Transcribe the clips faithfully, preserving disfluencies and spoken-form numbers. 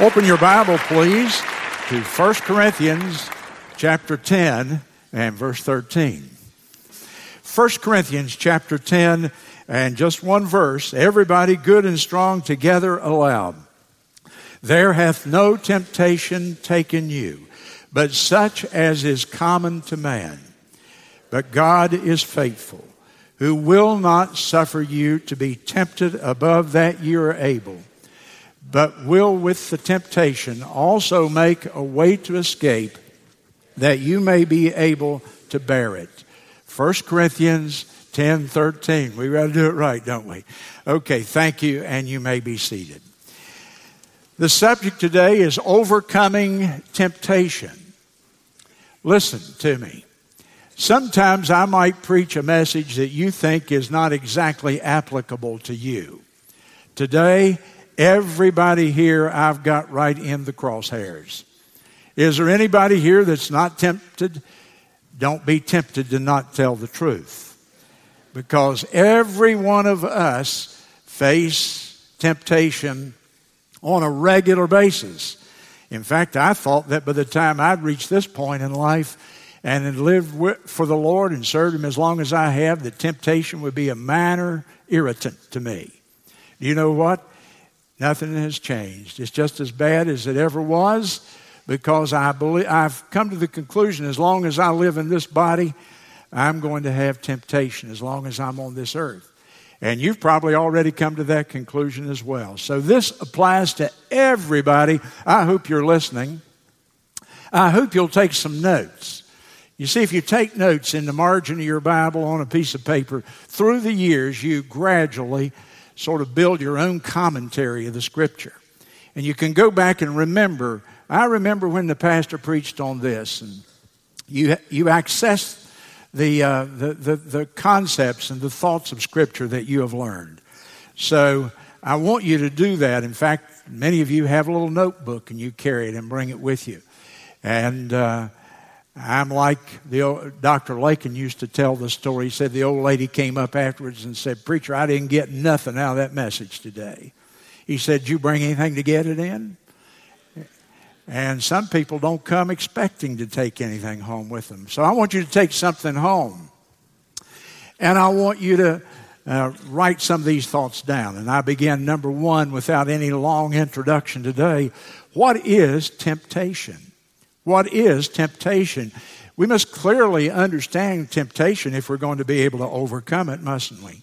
Open your Bible, please, to First Corinthians chapter ten and verse thirteen. First Corinthians chapter ten and just one verse, everybody good and strong together aloud. There hath no temptation taken you, but such as is common to man. But God is faithful, who will not suffer you to be tempted above that you are able, but will with the temptation also make a way to escape, that you may be able to bear it. First Corinthians ten thirteen. We gotta do it right, don't we? Okay, thank you, and you may be seated. The subject today is overcoming temptation. Listen to me. Sometimes I might preach a message that you think is not exactly applicable to you. Today, everybody here I've got right in the crosshairs. Is there anybody here that's not tempted? Don't be tempted to not tell the truth, because every one of us face temptation on a regular basis. In fact, I thought that by the time I'd reached this point in life and had lived with, for the Lord and served Him as long as I have, that temptation would be a minor irritant to me. You know what? Nothing has changed. It's just as bad as it ever was, because I believe, I've come to the conclusion, as long as I live in this body, I'm going to have temptation as long as I'm on this earth. And you've probably already come to that conclusion as well. So this applies to everybody. I hope you're listening. I hope you'll take some notes. You see, if you take notes in the margin of your Bible on a piece of paper, through the years you gradually sort of build your own commentary of the Scripture. And you can go back and remember. I remember when the pastor preached on this, and you you access the, uh, the, the, the concepts and the thoughts of Scripture that you have learned. So I want you to do that. In fact, many of you have a little notebook, and you carry it and bring it with you. And uh, I'm like the old, Doctor Lakin used to tell the story. He said the old lady came up afterwards and said, "Preacher, I didn't get nothing out of that message today." He said, "Did you bring anything to get it in?" And some people don't come expecting to take anything home with them. So I want you to take something home. And I want you to uh, write some of these thoughts down. And I begin, number one, without any long introduction today. What is temptation? What is temptation? We must clearly understand temptation if we're going to be able to overcome it, mustn't we?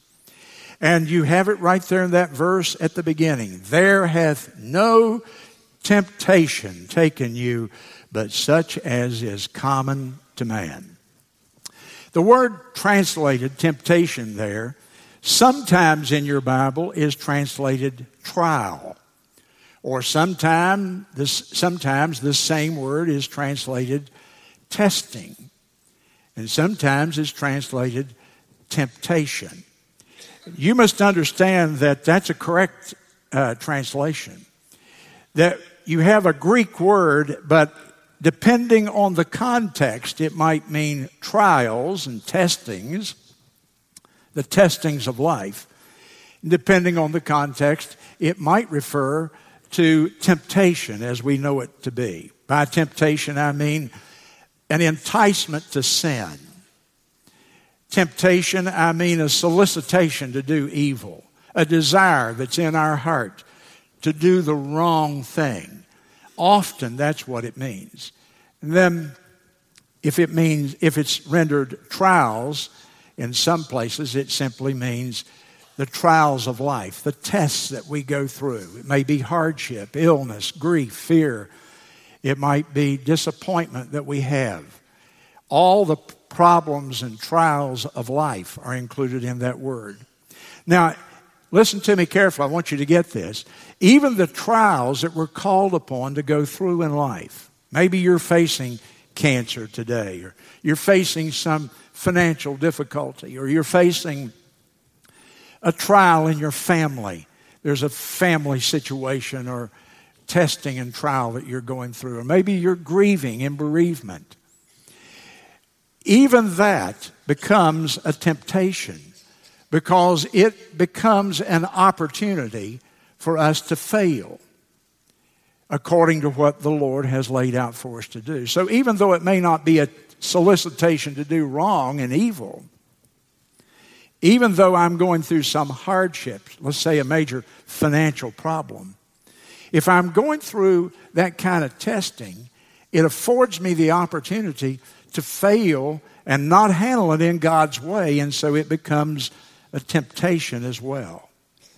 And you have it right there in that verse at the beginning. There hath no temptation taken you, but such as is common to man. The word translated temptation there, sometimes in your Bible, is translated trial. Or sometime, this, sometimes the same word is translated testing. And sometimes it's translated temptation. You must understand that that's a correct uh, translation. That you have a Greek word, but depending on the context, it might mean trials and testings, the testings of life. Depending on the context, it might refer to temptation as we know it to be. By temptation, I mean an enticement to sin. Temptation, I mean a solicitation to do evil, a desire that's in our heart to do the wrong thing. Often that's what it means. And then if it means, if it's rendered trials, in some places it simply means the trials of life, the tests that we go through. It may be hardship, illness, grief, fear. It might be disappointment that we have. All the problems and trials of life are included in that word. Now, listen to me carefully. I want you to get this. Even the trials that we're called upon to go through in life. Maybe you're facing cancer today, or you're facing some financial difficulty, or you're facing a trial in your family. There's a family situation or testing and trial that you're going through. Or maybe you're grieving in bereavement. Even that becomes a temptation, because it becomes an opportunity for us to fail, according to what the Lord has laid out for us to do. So even though it may not be a solicitation to do wrong and evil, even though I'm going through some hardships, let's say a major financial problem, if I'm going through that kind of testing, it affords me the opportunity to fail and not handle it in God's way, and so it becomes a temptation as well.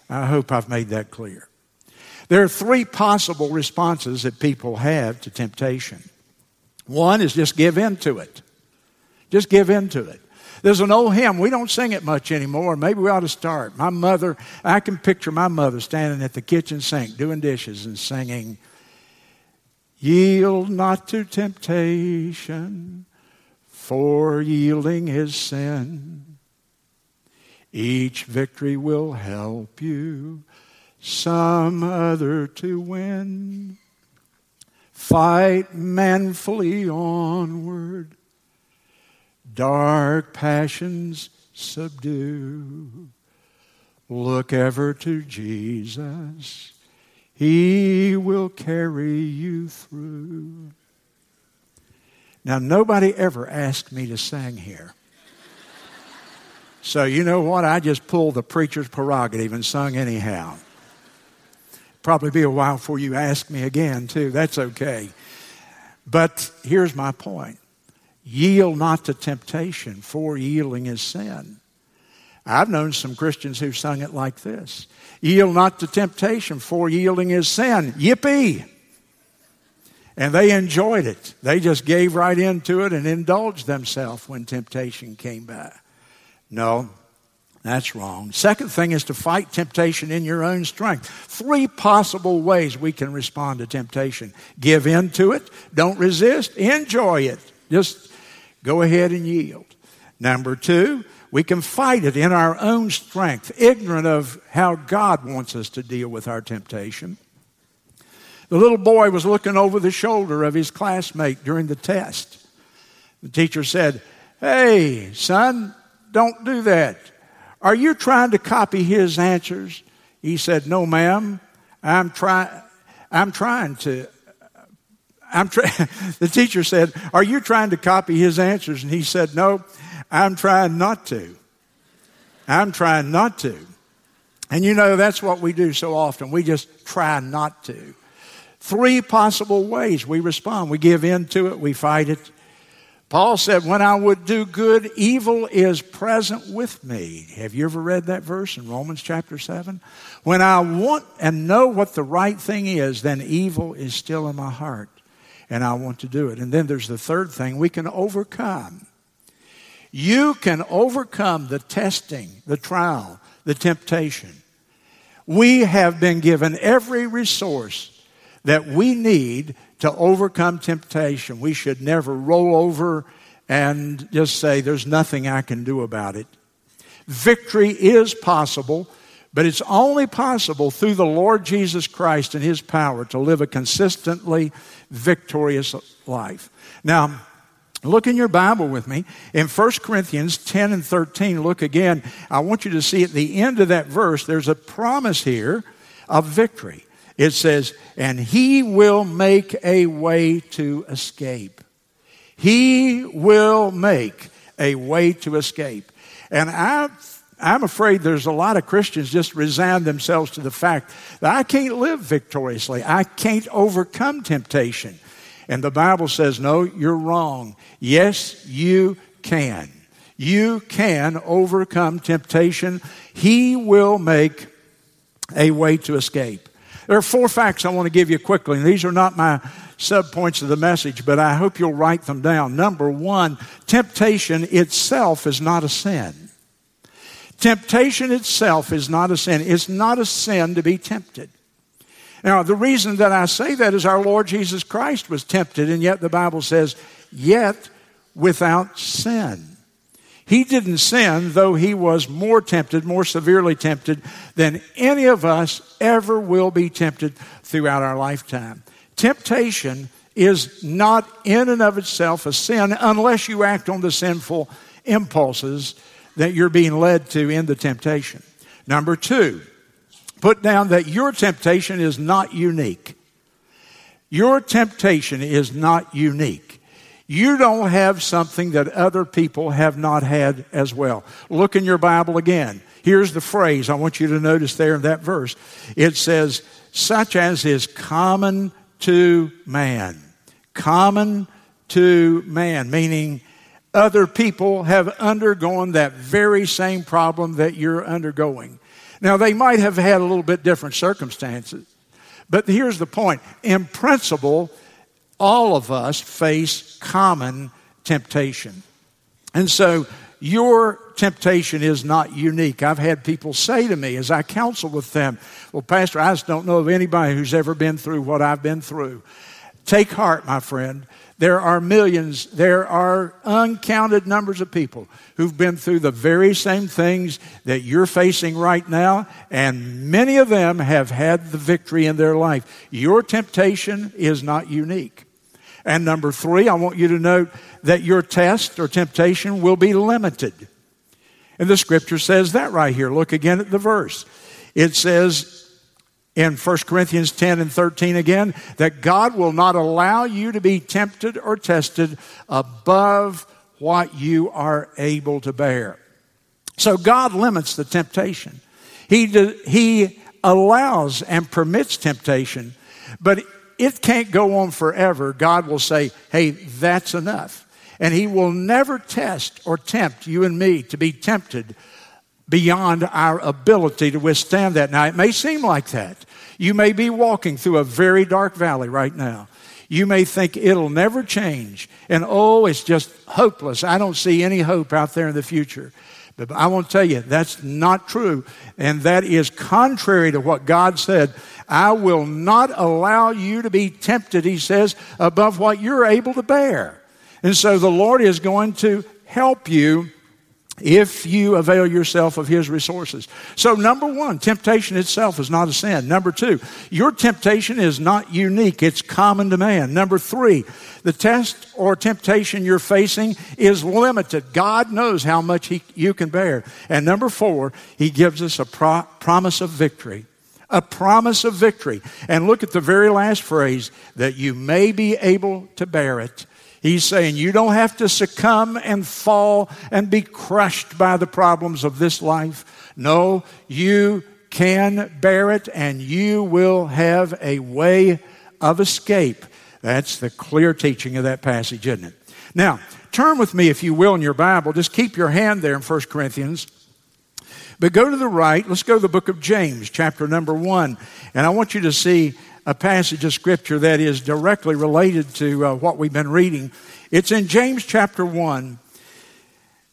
I hope I've made that clear. There are three possible responses that people have to temptation. One is just give in to it. Just give in to it. There's an old hymn. We don't sing it much anymore. Maybe we ought to start. My mother, I can picture my mother standing at the kitchen sink doing dishes and singing, "Yield not to temptation, for yielding is sin. Each victory will help you some other to win. Fight manfully onward, dark passions subdue. Look ever to Jesus, He will carry you through." Now, nobody ever asked me to sing here. So you know what? I just pulled the preacher's prerogative and sung anyhow. Probably be a while before you ask me again, too. That's okay. But here's my point. Yield not to temptation, for yielding is sin. I've known some Christians who've sung it like this. Yield not to temptation, for yielding is sin. Yippee! And they enjoyed it. They just gave right into it and indulged themselves when temptation came by. No. That's wrong. Second thing is to fight temptation in your own strength. Three possible ways we can respond to temptation. Give in to it. Don't resist. Enjoy it. Just go ahead and yield. Number two, we can fight it in our own strength, ignorant of how God wants us to deal with our temptation. The little boy was looking over the shoulder of his classmate during the test. The teacher said, "Hey, son, don't do that. Are you trying to copy his answers?" He said, "No, ma'am. I'm trying I'm trying to I'm try- The teacher said, "Are you trying to copy his answers?" And he said, "No, I'm trying not to. I'm trying not to." And you know, that's what we do so often. We just try not to. Three possible ways we respond. We give in to it, we fight it. Paul said, "When I would do good, evil is present with me." Have you ever read that verse in Romans chapter seven? When I want and know what the right thing is, then evil is still in my heart, and I want to do it. And then there's the third thing. We can overcome. You can overcome the testing, the trial, the temptation. We have been given every resource that we need to overcome temptation. We should never roll over and just say, "There's nothing I can do about it." Victory is possible, but it's only possible through the Lord Jesus Christ and His power to live a consistently victorious life. Now, look in your Bible with me. In First Corinthians ten and thirteen, look again. I want you to see at the end of that verse, there's a promise here of victory. It says, "And He will make a way to escape." He will make a way to escape. And I, I'm afraid there's a lot of Christians just resign themselves to the fact that I can't live victoriously. I can't overcome temptation. And the Bible says, no, you're wrong. Yes, you can. You can overcome temptation. He will make a way to escape. There are four facts I want to give you quickly, and these are not my subpoints of the message, but I hope you'll write them down. Number one, temptation itself is not a sin. Temptation itself is not a sin. It's not a sin to be tempted. Now, the reason that I say that is our Lord Jesus Christ was tempted, and yet the Bible says, yet without sin. He didn't sin, though he was more tempted, more severely tempted than any of us ever will be tempted throughout our lifetime. Temptation is not in and of itself a sin unless you act on the sinful impulses that you're being led to in the temptation. Number two, put down that your temptation is not unique. Your temptation is not unique. You don't have something that other people have not had as well. Look in your Bible again. Here's the phrase I want you to notice there in that verse. It says, such as is common to man. Common to man, meaning other people have undergone that very same problem that you're undergoing. Now, they might have had a little bit different circumstances, but here's the point. In principle, all of us face common temptation. And so your temptation is not unique. I've had people say to me as I counsel with them, well, Pastor, I just don't know of anybody who's ever been through what I've been through. Take heart, my friend. There are millions, there are uncounted numbers of people who've been through the very same things that you're facing right now, and many of them have had the victory in their life. Your temptation is not unique. And number three, I want you to note that your test or temptation will be limited. And the scripture says that right here. Look again at the verse. It says, in First Corinthians ten and thirteen again, that God will not allow you to be tempted or tested above what you are able to bear. So God limits the temptation. He, do, he allows and permits temptation, but it can't go on forever. God will say, hey, that's enough. And he will never test or tempt you and me to be tempted beyond our ability to withstand that. Now, it may seem like that. You may be walking through a very dark valley right now. You may think it'll never change, and oh, it's just hopeless. I don't see any hope out there in the future. But I want to tell you, that's not true, and that is contrary to what God said. I will not allow you to be tempted, he says, above what you're able to bear. And so the Lord is going to help you if you avail yourself of his resources. So number one, temptation itself is not a sin. Number two, your temptation is not unique. It's common to man. Number three, the test or temptation you're facing is limited. God knows how much he, you can bear. And number four, he gives us a pro- promise of victory. A promise of victory. And look at the very last phrase, that you may be able to bear it. He's saying you don't have to succumb and fall and be crushed by the problems of this life. No, you can bear it, and you will have a way of escape. That's the clear teaching of that passage, isn't it? Now, turn with me, if you will, in your Bible. Just keep your hand there in First Corinthians. But go to the right. Let's go to the book of James, chapter number one. And I want you to see a passage of Scripture that is directly related to uh, what we've been reading. It's in James chapter one,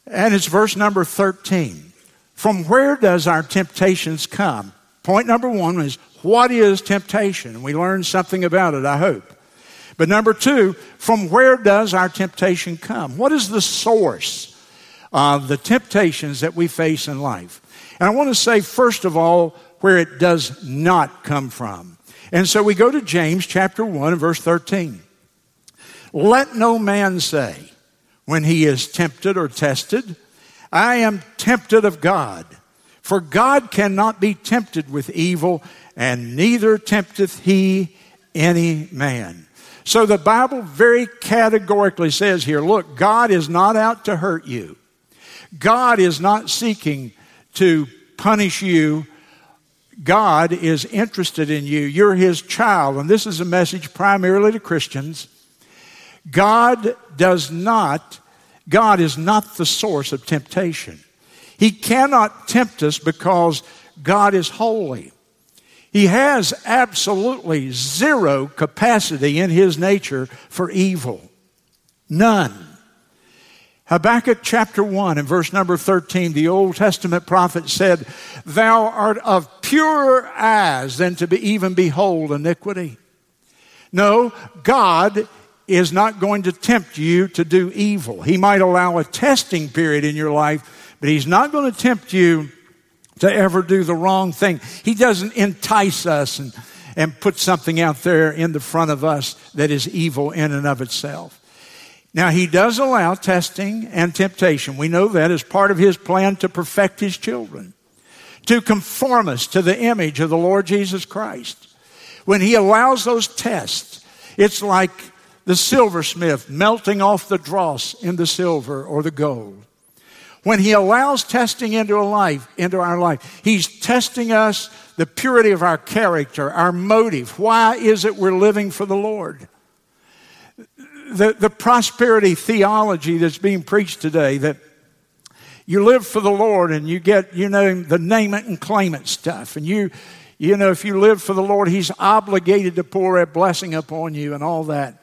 and it's verse number thirteen. From where does our temptations come? Point number one is, what is temptation? We learned something about it, I hope. But number two, from where does our temptation come? What is the source of the temptations that we face in life? And I want to say, first of all, where it does not come from. And so we go to James chapter one and verse thirteen. Let no man say when he is tempted or tested, I am tempted of God. For God cannot be tempted with evil, and neither tempteth he any man. So the Bible very categorically says here, look, God is not out to hurt you. God is not seeking to punish you. God is interested in you. You're his child. And this is a message primarily to Christians. God does not, God is not the source of temptation. He cannot tempt us because God is holy. He has absolutely zero capacity in his nature for evil. None. Habakkuk chapter one and verse number thirteen, the Old Testament prophet said, thou art of purer eyes than to be even behold iniquity. No, God is not going to tempt you to do evil. He might allow a testing period in your life, but he's not going to tempt you to ever do the wrong thing. He doesn't entice us and, and put something out there in the front of us that is evil in and of itself. Now, he does allow testing and temptation. We know that as part of his plan to perfect his children, to conform us to the image of the Lord Jesus Christ. When he allows those tests, It's like the silversmith melting off the dross into silver or the gold. When he allows testing into a life, into our life, he's testing us, the purity of our character, our motive. Why is it we're living for the Lord? The, the prosperity theology that's being preached today, that you live for the Lord and you get, you know, the name it and claim it stuff. And you, you know, if you live for the Lord, he's obligated to pour a blessing upon you and all that.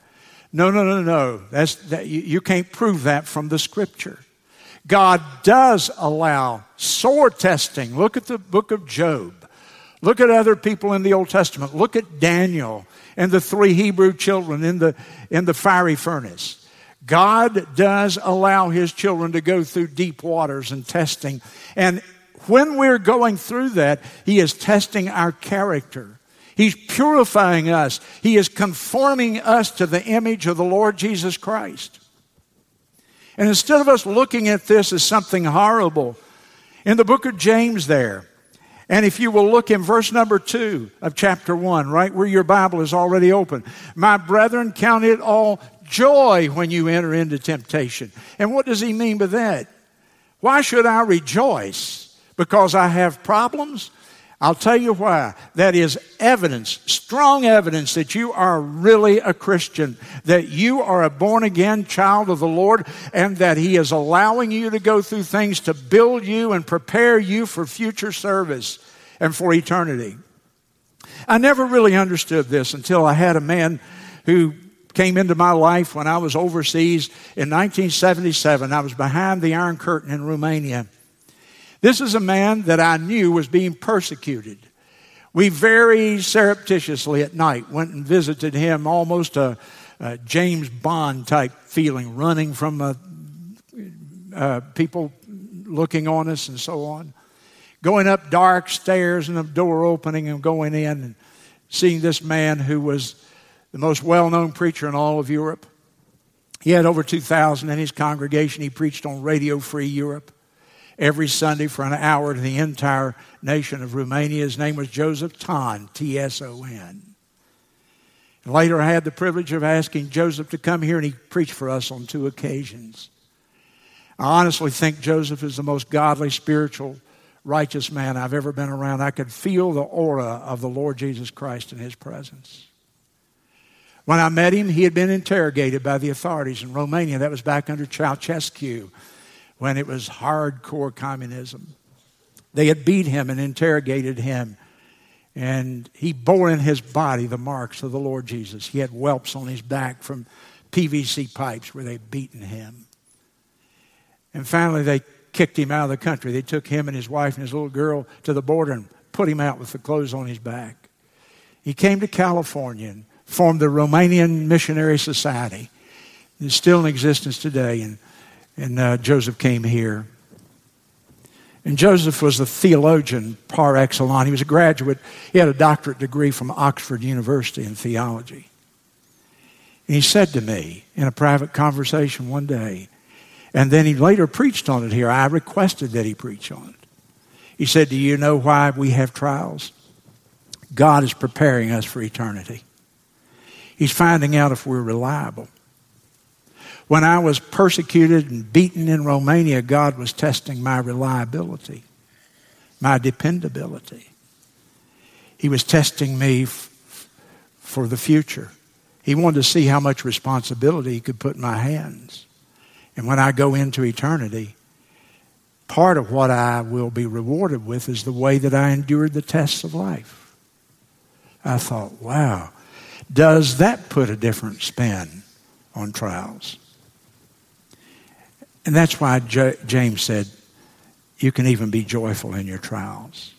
No, no, no, no. That's, that, you, you can't prove that from the Scripture. God does allow sore testing. Look at the book of Job. Look at other people in the Old Testament. Look at Daniel and the three Hebrew children in the in the fiery furnace. God does allow his children to go through deep waters and testing. And when we're going through that, he is testing our character. He's purifying us. He is conforming us to the image of the Lord Jesus Christ. And instead of us looking at this as something horrible, in the book of James there, and if you will look in verse number two of chapter one, right where your Bible is already open. My brethren, count it all joy when you enter into temptation. And what does he mean by that? Why should I rejoice? Because I have problems? I'll tell you why. That is evidence, strong evidence that you are really a Christian, that you are a born-again child of the Lord, and that he is allowing you to go through things to build you and prepare you for future service and for eternity. I never really understood this until I had a man who came into my life when I was overseas in nineteen seventy-seven. I was behind the Iron Curtain in Romania. This is a man that I knew was being persecuted. We very surreptitiously at night went and visited him, almost a, a James Bond type feeling, running from a, uh, people looking on us and so on. Going up dark stairs and a door opening and going in and seeing this man who was the most well-known preacher in all of Europe. He had over two thousand in his congregation. He preached on Radio Free Europe every Sunday for an hour to the entire nation of Romania. His name was Joseph Ton, T S O N. And later I had the privilege of asking Joseph to come here, and he preached for us on two occasions. I honestly think Joseph is the most godly, spiritual, righteous man I've ever been around. I could feel the aura of the Lord Jesus Christ in his presence. When I met him, he had been interrogated by the authorities in Romania. That was back under Ceaușescu, when it was hardcore communism. They had beat him and interrogated him, and he bore in his body the marks of the Lord Jesus. He had whelps on his back from P V C pipes where they'd beaten him. And finally, they kicked him out of the country. They took him and his wife and his little girl to the border and put him out with the clothes on his back. He came to California and formed the Romanian Missionary Society. It's still in existence today, and And uh, Joseph came here. And Joseph was a theologian par excellence. He was a graduate. He had a doctorate degree from Oxford University in theology. And he said to me in a private conversation one day, and then he later preached on it here. I requested that he preach on it. He said, do you know why we have trials? God is preparing us for eternity. He's finding out if we're reliable. When I was persecuted and beaten in Romania, God was testing my reliability, my dependability. He was testing me f- for the future. He wanted to see how much responsibility he could put in my hands. And when I go into eternity, part of what I will be rewarded with is the way that I endured the tests of life. I thought, wow, does that put a different spin on trials? And that's why James said, you can even be joyful in your trials.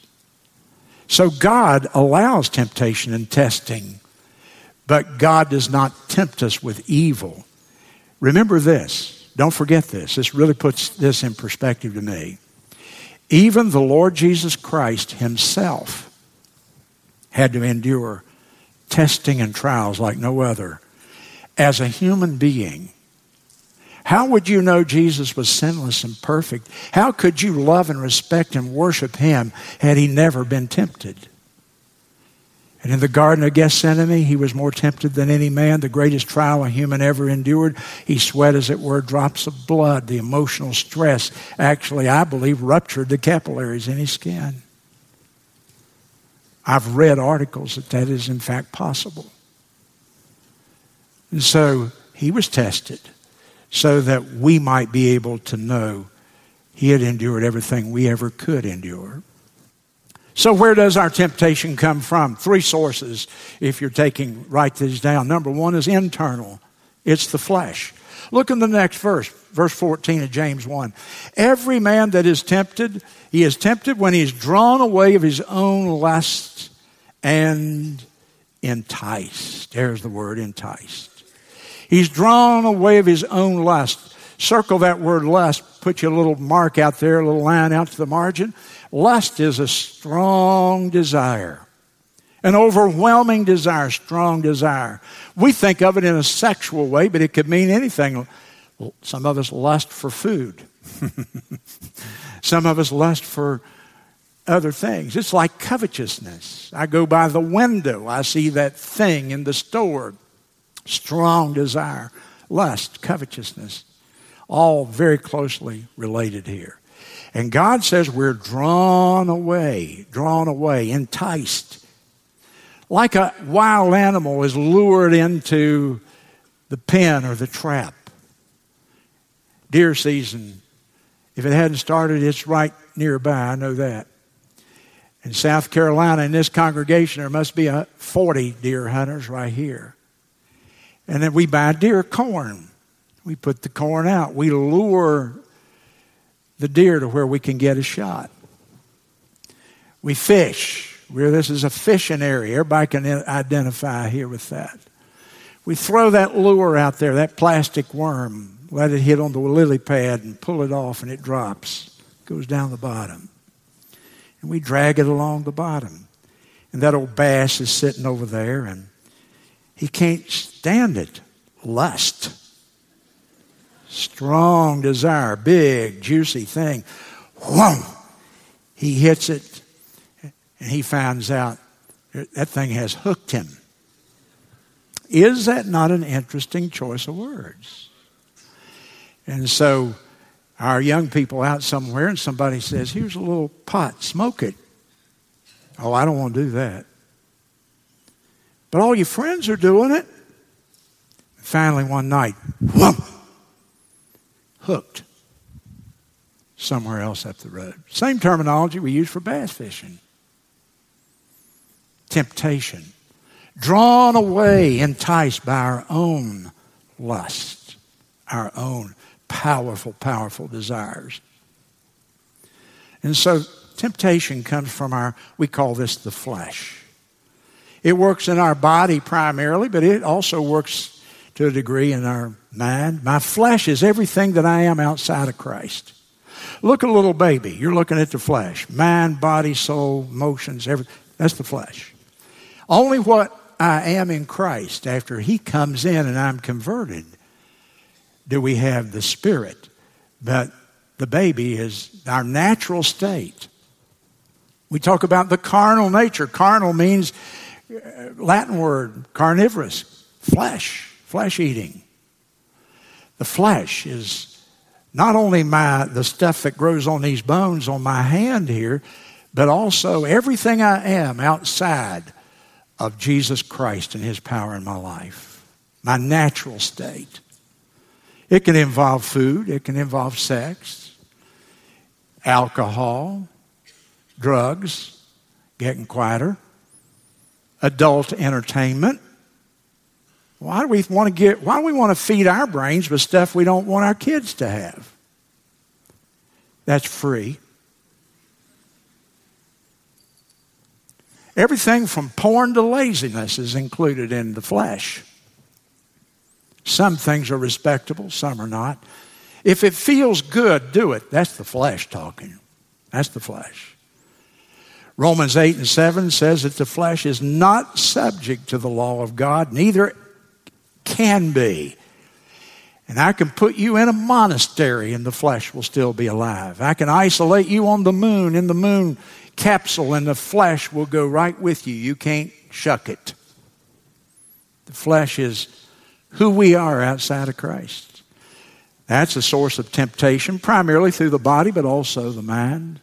So God allows temptation and testing, but God does not tempt us with evil. Remember this. Don't forget this. This really puts this in perspective to me. Even the Lord Jesus Christ himself had to endure testing and trials like no other. As a human being, how would you know Jesus was sinless and perfect? How could you love and respect and worship him had he never been tempted? And in the Garden of Gethsemane, he was more tempted than any man, the greatest trial a human ever endured. He sweat, as it were, drops of blood. The emotional stress actually, I believe, ruptured the capillaries in his skin. I've read articles that that is, in fact, possible. And so he was tested so that we might be able to know he had endured everything we ever could endure. So where does our temptation come from? Three sources, if you're taking, write these down. Number one is internal. It's the flesh. Look in the next verse, verse fourteen of James one. Every man that is tempted, he is tempted when he is drawn away of his own lust and enticed. There's the word, enticed. He's drawn away of his own lust. Circle that word lust. Put you a little mark out there, a little line out to the margin. Lust is a strong desire, an overwhelming desire, strong desire. We think of it in a sexual way, but it could mean anything. Some of us lust for food. Some of us lust for other things. It's like covetousness. I go by the window. I see that thing in the store. Strong desire, lust, covetousness, all very closely related here. And God says we're drawn away, drawn away, enticed. Like a wild animal is lured into the pen or the trap. Deer season, if it hadn't started, it's right nearby, I know that. In South Carolina, in this congregation, there must be forty deer hunters right here. And then we buy deer corn. We put the corn out. We lure the deer to where we can get a shot. We fish. We're, this is a fishing area. Everybody can identify here with that. We throw that lure out there, that plastic worm, let it hit on the lily pad and pull it off, and it drops, goes down the bottom. And we drag it along the bottom. And that old bass is sitting over there, and he can't stand it. Lust. Strong desire, big, juicy thing. Whoa! He hits it, and he finds out that thing has hooked him. Is that not an interesting choice of words? And so our young people out somewhere, and somebody says, here's a little pot, smoke it. Oh, I don't want to do that. But all your friends are doing it. Finally, one night, whoa! Hooked somewhere else up the road. Same terminology we use for bass fishing. Temptation. Drawn away, enticed by our own lust, our own powerful, powerful desires. And so temptation comes from our, we call this the flesh. It works in our body primarily, but it also works to a degree in our mind. My flesh is everything that I am outside of Christ. Look a little baby. You're looking at the flesh. Mind, body, soul, motions, everything. That's the flesh. Only what I am in Christ, after he comes in and I'm converted, do we have the spirit. But the baby is our natural state. We talk about the carnal nature. Carnal means, Latin word, carnivorous, flesh. Flesh eating. The flesh is not only my the stuff that grows on these bones on my hand here, but also everything I am outside of Jesus Christ and his power in my life. My natural state. It can involve food. It can involve sex, alcohol, drugs, getting quieter, adult entertainment. Why do we want to get? Why do we want to feed our brains with stuff we don't want our kids to have? That's free. Everything from porn to laziness is included in the flesh. Some things are respectable, some are not. If it feels good, do it. That's the flesh talking. That's the flesh. Romans eight and seven says that the flesh is not subject to the law of God, neither can be. And I can put you in a monastery and the flesh will still be alive. I can isolate you on the moon, in the moon capsule, and the flesh will go right with you. You can't shuck it. The flesh is who we are outside of Christ. That's a source of temptation, primarily through the body, but also the mind.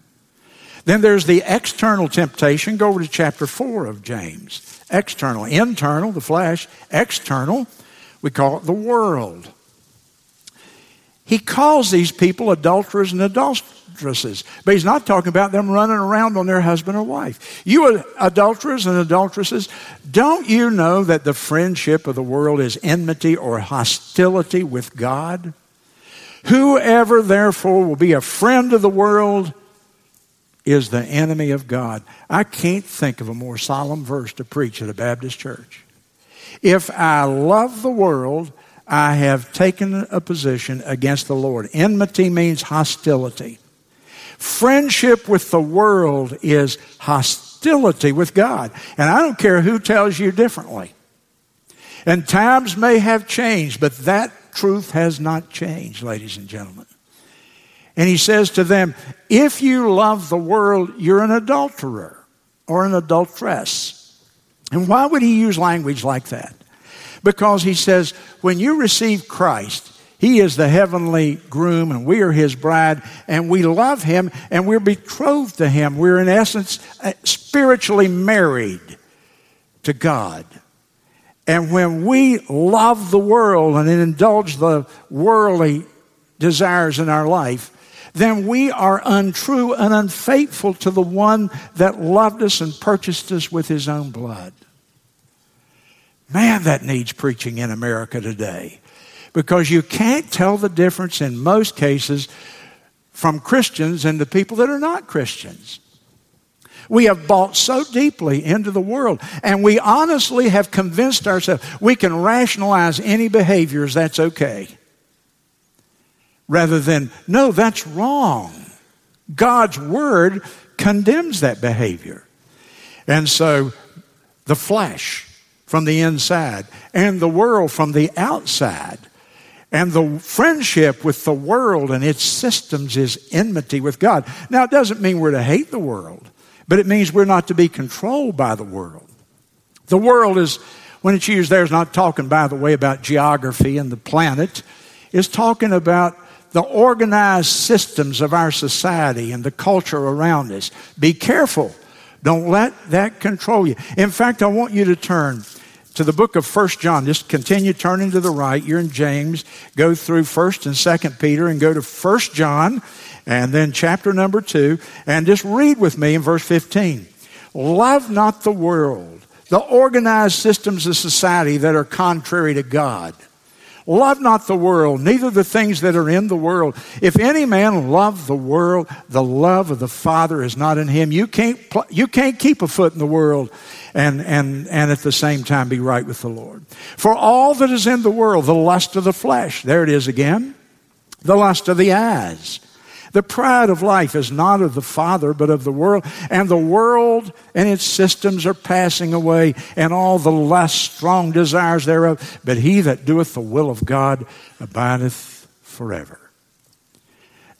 Then there's the external temptation. Go over to chapter four of James. External, internal, the flesh. External, we call it the world. He calls these people adulterers and adulteresses, but he's not talking about them running around on their husband or wife. You adulterers and adulteresses, don't you know that the friendship of the world is enmity or hostility with God? Whoever, therefore, will be a friend of the world is the enemy of God. I can't think of a more solemn verse to preach at a Baptist church. If I love the world, I have taken a position against the Lord. Enmity means hostility. Friendship with the world is hostility with God. And I don't care who tells you differently. And times may have changed, but that truth has not changed, ladies and gentlemen. And he says to them, if you love the world, you're an adulterer or an adulteress. And why would he use language like that? Because he says, when you receive Christ, he is the heavenly groom and we are his bride, and we love him and we're betrothed to him. We're in essence spiritually married to God. And when we love the world and indulge the worldly desires in our life, then we are untrue and unfaithful to the one that loved us and purchased us with his own blood. Man, that needs preaching in America today, because you can't tell the difference in most cases from Christians and the people that are not Christians. We have bought so deeply into the world, and we honestly have convinced ourselves we can rationalize any behaviors that's okay, rather than, no, that's wrong. God's word condemns that behavior. And so the flesh from the inside and the world from the outside, and the friendship with the world and its systems is enmity with God. Now, it doesn't mean we're to hate the world, but it means we're not to be controlled by the world. The world is, when it's used there, is not talking, by the way, about geography and the planet. It's talking about the organized systems of our society and the culture around us. Be careful. Don't let that control you. In fact, I want you to turn to the book of First John. Just continue turning to the right. You're in James. Go through First and Second Peter and go to First John and then chapter number two. And just read with me in verse fifteen. Love not the world, the organized systems of society that are contrary to God. Love not the world, neither the things that are in the world. If any man love the world, the love of the Father is not in him. You can't you can't keep a foot in the world and, and, and at the same time be right with the Lord. For all that is in the world, the lust of the flesh, there it is again, the lust of the eyes. The pride of life is not of the Father, but of the world. And the world and its systems are passing away, and all the lust, strong desires thereof. But he that doeth the will of God abideth forever.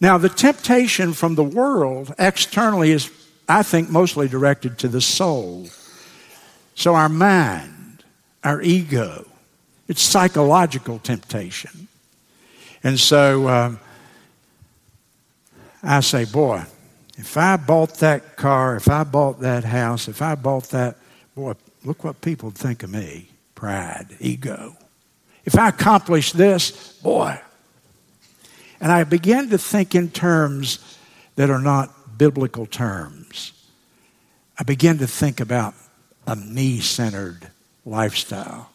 Now, the temptation from the world externally is, I think, mostly directed to the soul. So our mind, our ego, it's psychological temptation. And so Um, I say, boy, if I bought that car, if I bought that house, if I bought that, boy, look what people would think of me. Pride, ego. If I accomplish this, boy. And I begin to think in terms that are not biblical terms. I begin to think about a me-centered lifestyle.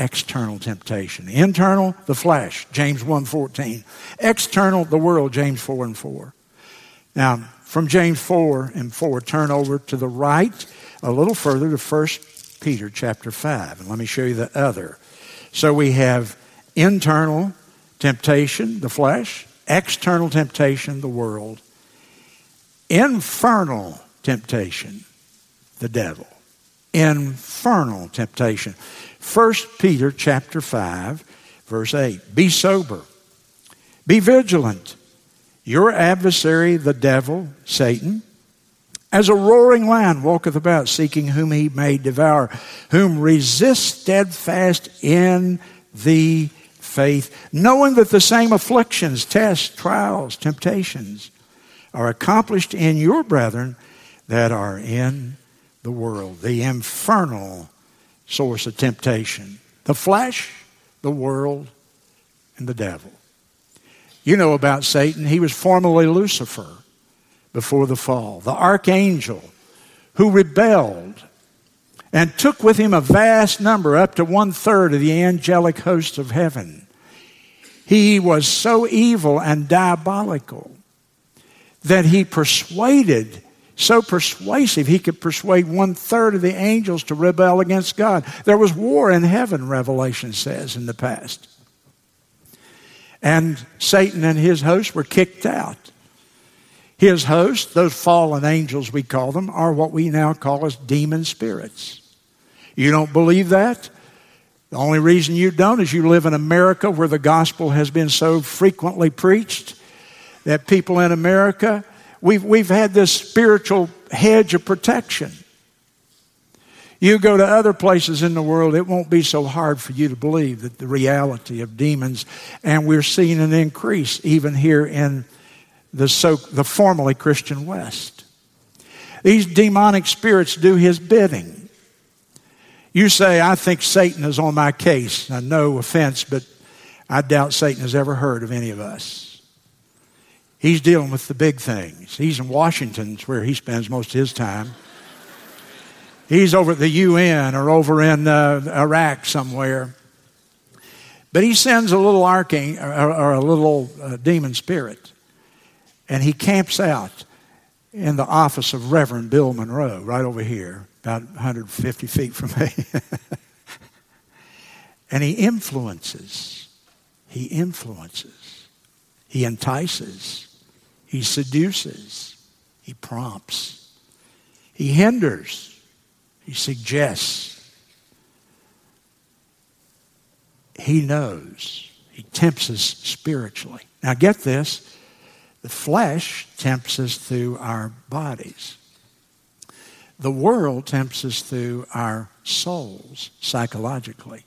External temptation. Internal, the flesh, James one fourteen. External, the world, James four and four. Now, from James four and four, turn over to the right a little further to First Peter chapter five. And let me show you the other. So we have internal temptation, the flesh. External temptation, the world. Infernal temptation, the devil. Infernal temptation. First Peter chapter five, verse eight. Be sober. Be vigilant. Your adversary, the devil, Satan, As a roaring lion walketh about, seeking whom he may devour, whom resist steadfast in the faith, knowing that the same afflictions, tests, trials, temptations are accomplished in your brethren that are in the world. The infernal source of temptation, the flesh, the world, and the devil. You know about Satan. He was formerly Lucifer before the fall, the archangel who rebelled and took with him a vast number, up to one-third of the angelic hosts of heaven. He was so evil and diabolical that he persuaded, so persuasive, he could persuade one-third of the angels to rebel against God. There was war in heaven, Revelation says, in the past. And Satan and his hosts were kicked out. His hosts, those fallen angels we call them, are what we now call as demon spirits. You don't believe that? The only reason you don't is you live in America, where the gospel has been so frequently preached that people in America, we've, we've had this spiritual hedge of protection. You go to other places in the world, it won't be so hard for you to believe that the reality of demons, and we're seeing an increase even here in The, so, the formerly Christian West. These demonic spirits do his bidding. You say, I think Satan is on my case. Now, no offense, but I doubt Satan has ever heard of any of us. He's dealing with the big things. He's in Washington, where he spends most of his time. He's over at the U N or over in uh, Iraq somewhere. But he sends a little archangel or, or a little uh, demon spirit. And he camps out in the office of Reverend Bill Monroe, right over here, about one hundred fifty feet from me. And he influences. He influences. He entices. He seduces. He prompts. He hinders. He suggests. He knows. He tempts us spiritually. Now get this. The flesh tempts us through our bodies. The world tempts us through our souls, psychologically.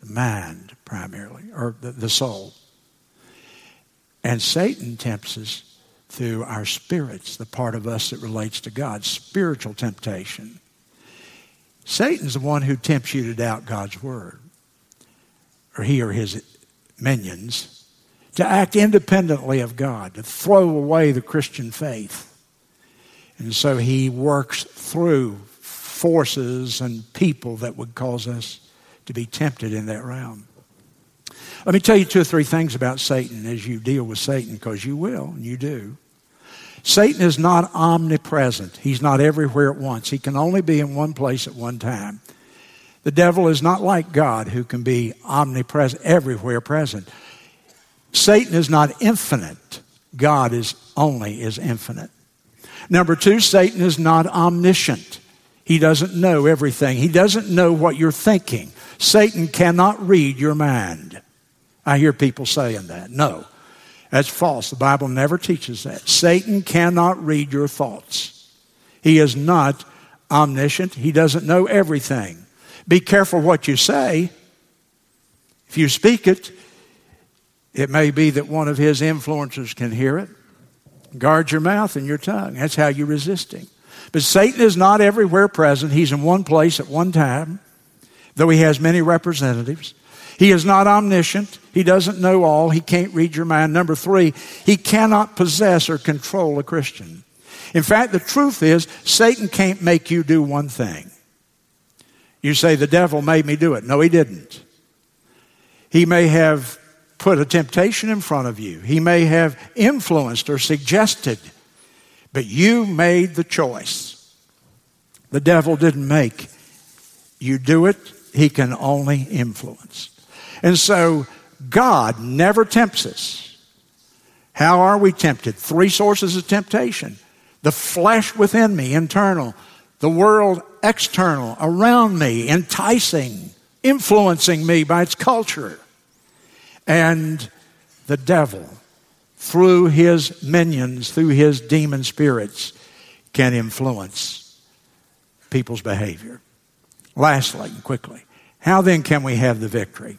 The mind, primarily, or the, the soul. And Satan tempts us through our spirits, the part of us that relates to God, spiritual temptation. Satan's the one who tempts you to doubt God's word, or he or his minions, to act independently of God, to throw away the Christian faith. And so he works through forces and people that would cause us to be tempted in that realm. Let me tell you two or three things about Satan as you deal with Satan, because you will, and you do. Satan is not omnipresent. He's not everywhere at once. He can only be in one place at one time. The devil is not like God, who can be omnipresent, everywhere present. Satan is not infinite. God is only is infinite. Number two, Satan is not omniscient. He doesn't know everything. He doesn't know what you're thinking. Satan cannot read your mind. I hear people saying that. No, that's false. The Bible never teaches that. Satan cannot read your thoughts. He is not omniscient. He doesn't know everything. Be careful what you say. If you speak it, it may be that one of his influencers can hear it. Guard your mouth and your tongue. That's how you resist him. But Satan is not everywhere present. He's in one place at one time, though he has many representatives. He is not omniscient. He doesn't know all. He can't read your mind. Number three, he cannot possess or control a Christian. In fact, the truth is, Satan can't make you do one thing. You say, the devil made me do it. No, he didn't. He may have put a temptation in front of you. He may have influenced or suggested, but you made the choice. The devil didn't make you do it. He can only influence. And so God never tempts us. How are we tempted? Three sources of temptation. The flesh within me, internal. The world, external, around me, enticing, influencing me by its culture. And the devil, through his minions, through his demon spirits, can influence people's behavior. Lastly, quickly, how then can we have the victory?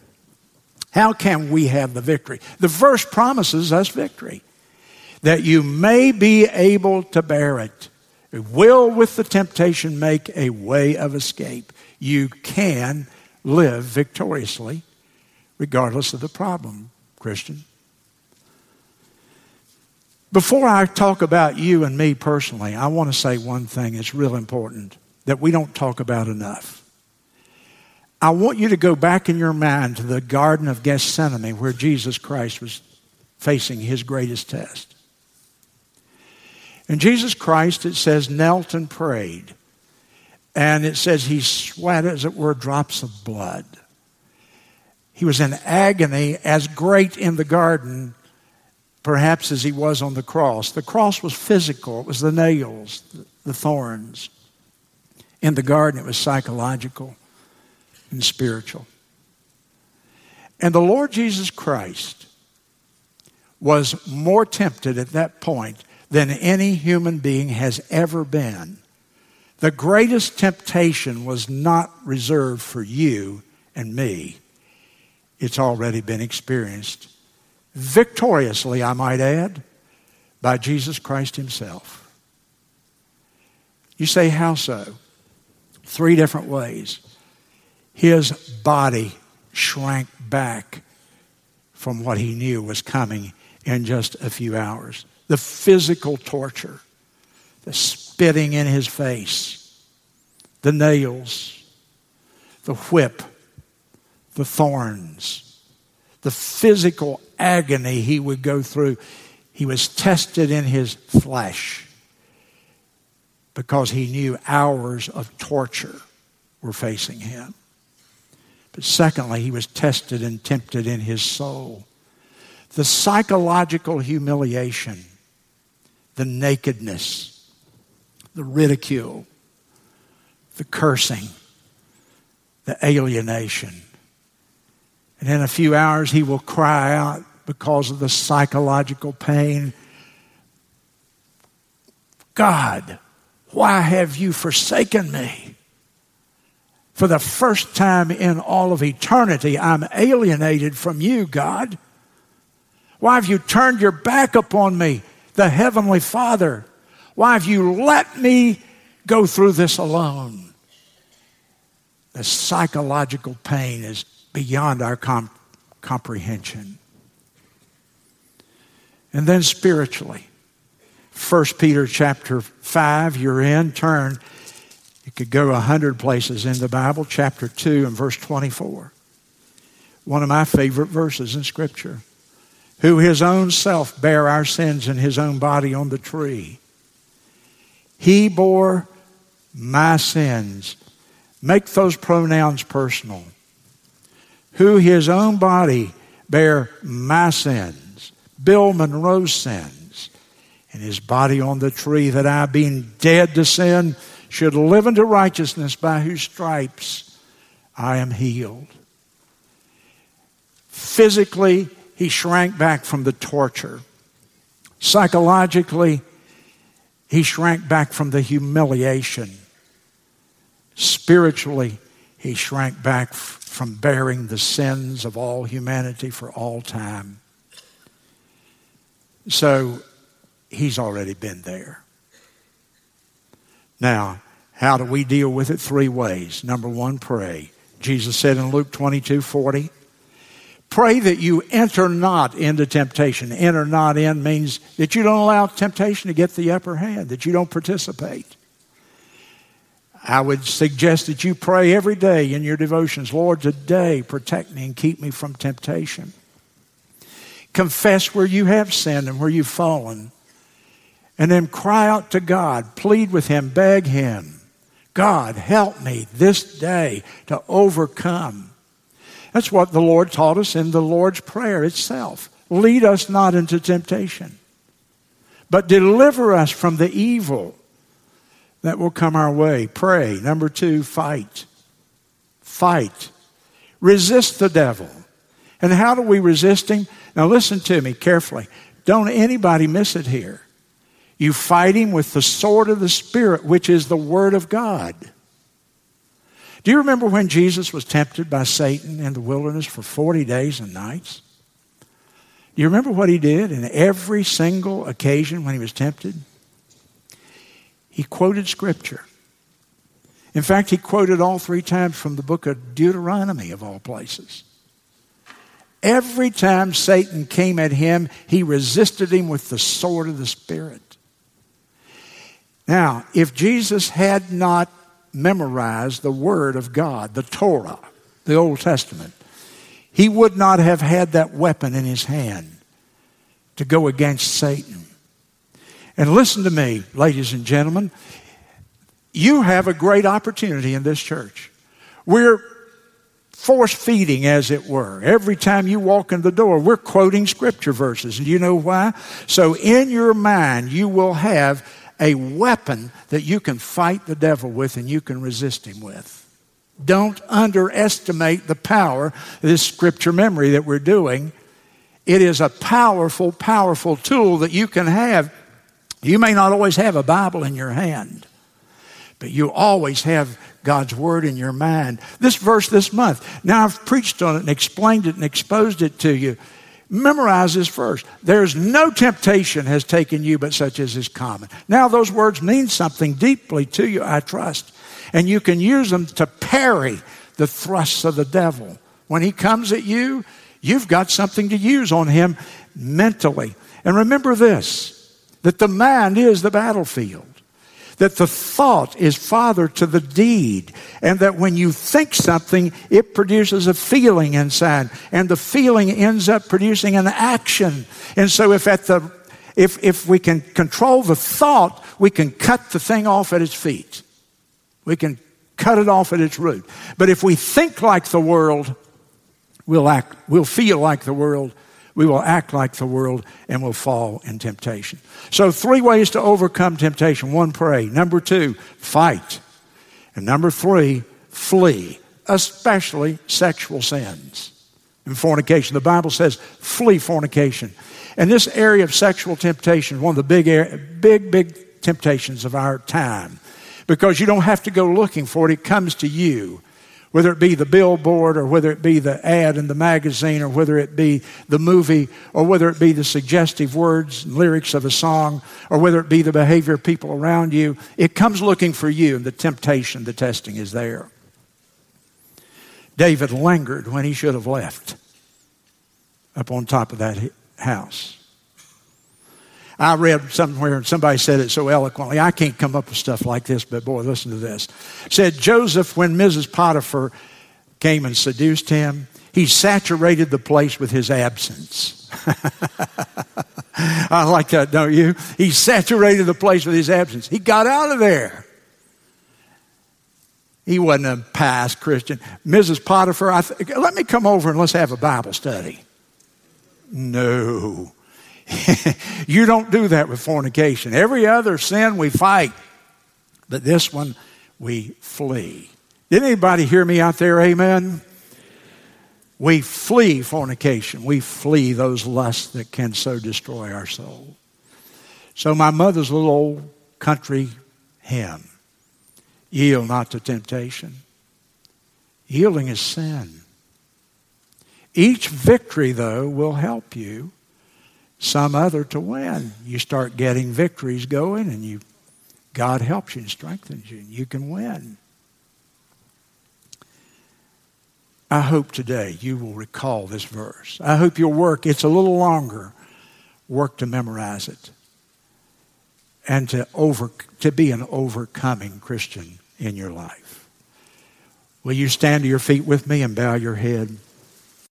How can we have the victory? The verse promises us victory, that you may be able to bear it. It will, with the temptation, make a way of escape. You can live victoriously regardless of the problem, Christian. Before I talk about you and me personally, I want to say one thing that's real important that we don't talk about enough. I want you to go back in your mind to the Garden of Gethsemane where Jesus Christ was facing his greatest test. And Jesus Christ, it says, knelt and prayed. And it says he sweat, as it were, drops of blood. He was in agony as great in the garden, perhaps, as he was on the cross. The cross was physical. It was the nails, the thorns. In the garden, it was psychological and spiritual. And the Lord Jesus Christ was more tempted at that point than any human being has ever been. The greatest temptation was not reserved for you and me. It's already been experienced victoriously, I might add, by Jesus Christ himself. You say, how so? Three different ways. His body shrank back from what he knew was coming in just a few hours. The physical torture, the spitting in his face, the nails, the whip, the thorns, the physical agony he would go through. He was tested in his flesh because he knew hours of torture were facing him. But secondly, he was tested and tempted in his soul. The psychological humiliation, the nakedness, the ridicule, the cursing, the alienation. And in a few hours, he will cry out because of the psychological pain. God, why have you forsaken me? For the first time in all of eternity, I'm alienated from you, God. Why have you turned your back upon me, the Heavenly Father? Why have you let me go through this alone? The psychological pain is beyond our comp- comprehension. And then spiritually, First Peter chapter five, you're in, turn. You could go a hundred places in the Bible, chapter two and verse twenty-four. One of my favorite verses in Scripture. Who his own self bare our sins in his own body on the tree. He bore my sins. Make those pronouns personal. Who his own body bare my sins, Bill Monroe's sins, and his body on the tree, that I, being dead to sin, should live unto righteousness, by whose stripes I am healed. Physically, he shrank back from the torture. Psychologically, he shrank back from the humiliation. Spiritually, he shrank back from bearing the sins of all humanity for all time. So he's already been there. Now, how do we deal with it? Three ways. Number one, pray. Jesus said in Luke twenty-two forty, pray that you enter not into temptation. Enter not in means that you don't allow temptation to get the upper hand, that you don't participate. I would suggest that you pray every day in your devotions. Lord, today protect me and keep me from temptation. Confess where you have sinned and where you've fallen. And then cry out to God. Plead with him. Beg him. God, help me this day to overcome. That's what the Lord taught us in the Lord's Prayer itself. Lead us not into temptation, but deliver us from the evil that will come our way. Pray. Number two, fight. Fight. Resist the devil. And how do we resist him? Now listen to me carefully. Don't anybody miss it here. You fight him with the sword of the Spirit, which is the Word of God. Do you remember when Jesus was tempted by Satan in the wilderness for forty days and nights? Do you remember what he did in every single occasion when he was tempted? He quoted Scripture. In fact, he quoted all three times from the book of Deuteronomy, of all places. Every time Satan came at him, he resisted him with the sword of the Spirit. Now, if Jesus had not memorized the Word of God, the Torah, the Old Testament, he would not have had that weapon in his hand to go against Satan. And listen to me, ladies and gentlemen, you have a great opportunity in this church. We're force feeding, as it were. Every time you walk in the door, we're quoting Scripture verses. And you know why? So in your mind, you will have a weapon that you can fight the devil with and you can resist him with. Don't underestimate the power of this Scripture memory that we're doing. It is a powerful, powerful tool that you can have. You may not always have a Bible in your hand, but you always have God's Word in your mind. This verse this month, now I've preached on it and explained it and exposed it to you. Memorize this verse. There's no temptation has taken you but such as is common. Now those words mean something deeply to you, I trust. And you can use them to parry the thrusts of the devil. When he comes at you, you've got something to use on him mentally. And remember this, that the mind is the battlefield, that the thought is father to the deed, and that when you think something, it produces a feeling inside, and the feeling ends up producing an action. And so if at the if if we can control the thought, we can cut the thing off at its feet. We can cut it off at its root. But if we think like the world, we'll act, we'll feel like the world, we will act like the world, and we'll fall in temptation. So three ways to overcome temptation. One, pray. Number two, fight. And number three, flee, especially sexual sins and fornication. The Bible says, flee fornication. And this area of sexual temptation is one of the big, big, big temptations of our time. Because you don't have to go looking for it. It comes to you, whether it be the billboard or whether it be the ad in the magazine or whether it be the movie or whether it be the suggestive words and lyrics of a song or whether it be the behavior of people around you. It comes looking for you, and the temptation, the testing is there. David lingered when he should have left up on top of that house. I read somewhere, and somebody said it so eloquently. I can't come up with stuff like this, but boy, listen to this. It said, Joseph, when Missus Potiphar came and seduced him, he saturated the place with his absence. I like that, don't you? He saturated the place with his absence. He got out of there. He wasn't a pious Christian. Missus Potiphar, I th- let me come over and let's have a Bible study. No. You don't do that with fornication. Every other sin we fight, but this one we flee. Did anybody hear me out there? Amen? We flee fornication. We flee those lusts that can so destroy our soul. So my mother's little old country hymn, yield not to temptation. Yielding is sin. Each victory, though, will help you some other to win. You start getting victories going, and you, God helps you and strengthens you, and you can win. I hope today you will recall this verse. I hope you'll work. It's a little longer work to memorize it and to over to be an overcoming Christian in your life. Will you stand to your feet with me and bow your head?